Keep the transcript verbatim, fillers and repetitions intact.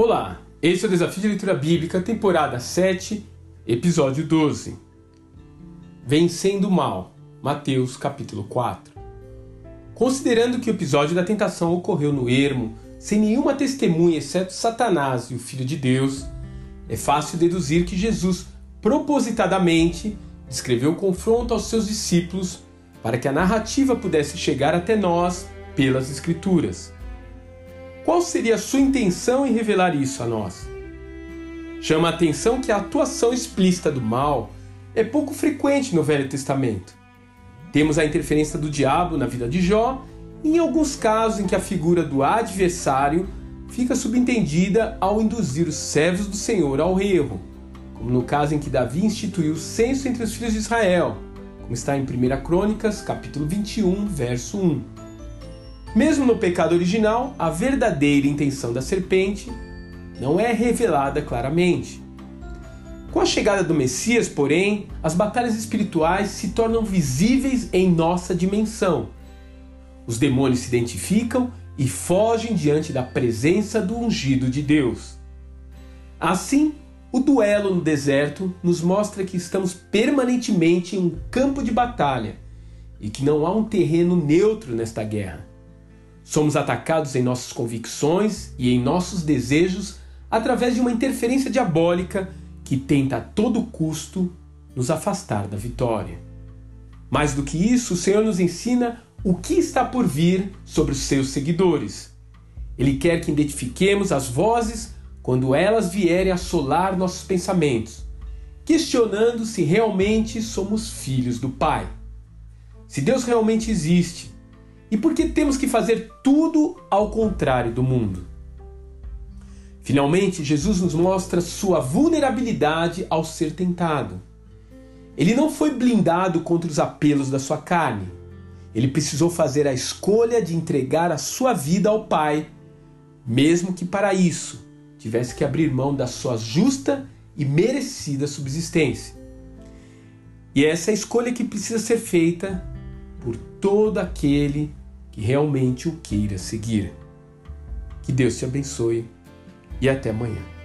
Olá, esse é o Desafio de Leitura Bíblica, temporada sete, episódio doze. Vencendo o Mal, Mateus capítulo quatro. Considerando que o episódio da tentação ocorreu no ermo, sem nenhuma testemunha exceto Satanás e o Filho de Deus, é fácil deduzir que Jesus propositadamente descreveu o confronto aos seus discípulos para que a narrativa pudesse chegar até nós pelas Escrituras. Qual seria a sua intenção em revelar isso a nós? Chama a atenção que a atuação explícita do mal é pouco frequente no Velho Testamento. Temos a interferência do diabo na vida de Jó e em alguns casos em que a figura do adversário fica subentendida ao induzir os servos do Senhor ao erro, como no caso em que Davi instituiu o censo entre os filhos de Israel, como está em primeira Crônicas, capítulo vinte e um, verso um. Mesmo no pecado original, a verdadeira intenção da serpente não é revelada claramente. Com a chegada do Messias, porém, as batalhas espirituais se tornam visíveis em nossa dimensão. Os demônios se identificam e fogem diante da presença do ungido de Deus. Assim, o duelo no deserto nos mostra que estamos permanentemente em um campo de batalha e que não há um terreno neutro nesta guerra. Somos atacados em nossas convicções e em nossos desejos através de uma interferência diabólica que tenta a todo custo nos afastar da vitória. Mais do que isso, o Senhor nos ensina o que está por vir sobre os seus seguidores. Ele quer que identifiquemos as vozes quando elas vierem assolar nossos pensamentos, questionando se realmente somos filhos do Pai. Se Deus realmente existe, e por que temos que fazer tudo ao contrário do mundo? Finalmente, Jesus nos mostra sua vulnerabilidade ao ser tentado. Ele não foi blindado contra os apelos da sua carne. Ele precisou fazer a escolha de entregar a sua vida ao Pai, mesmo que para isso tivesse que abrir mão da sua justa e merecida subsistência. E essa é a escolha que precisa ser feita por todo aquele que realmente o queira seguir. Que Deus te abençoe e até amanhã.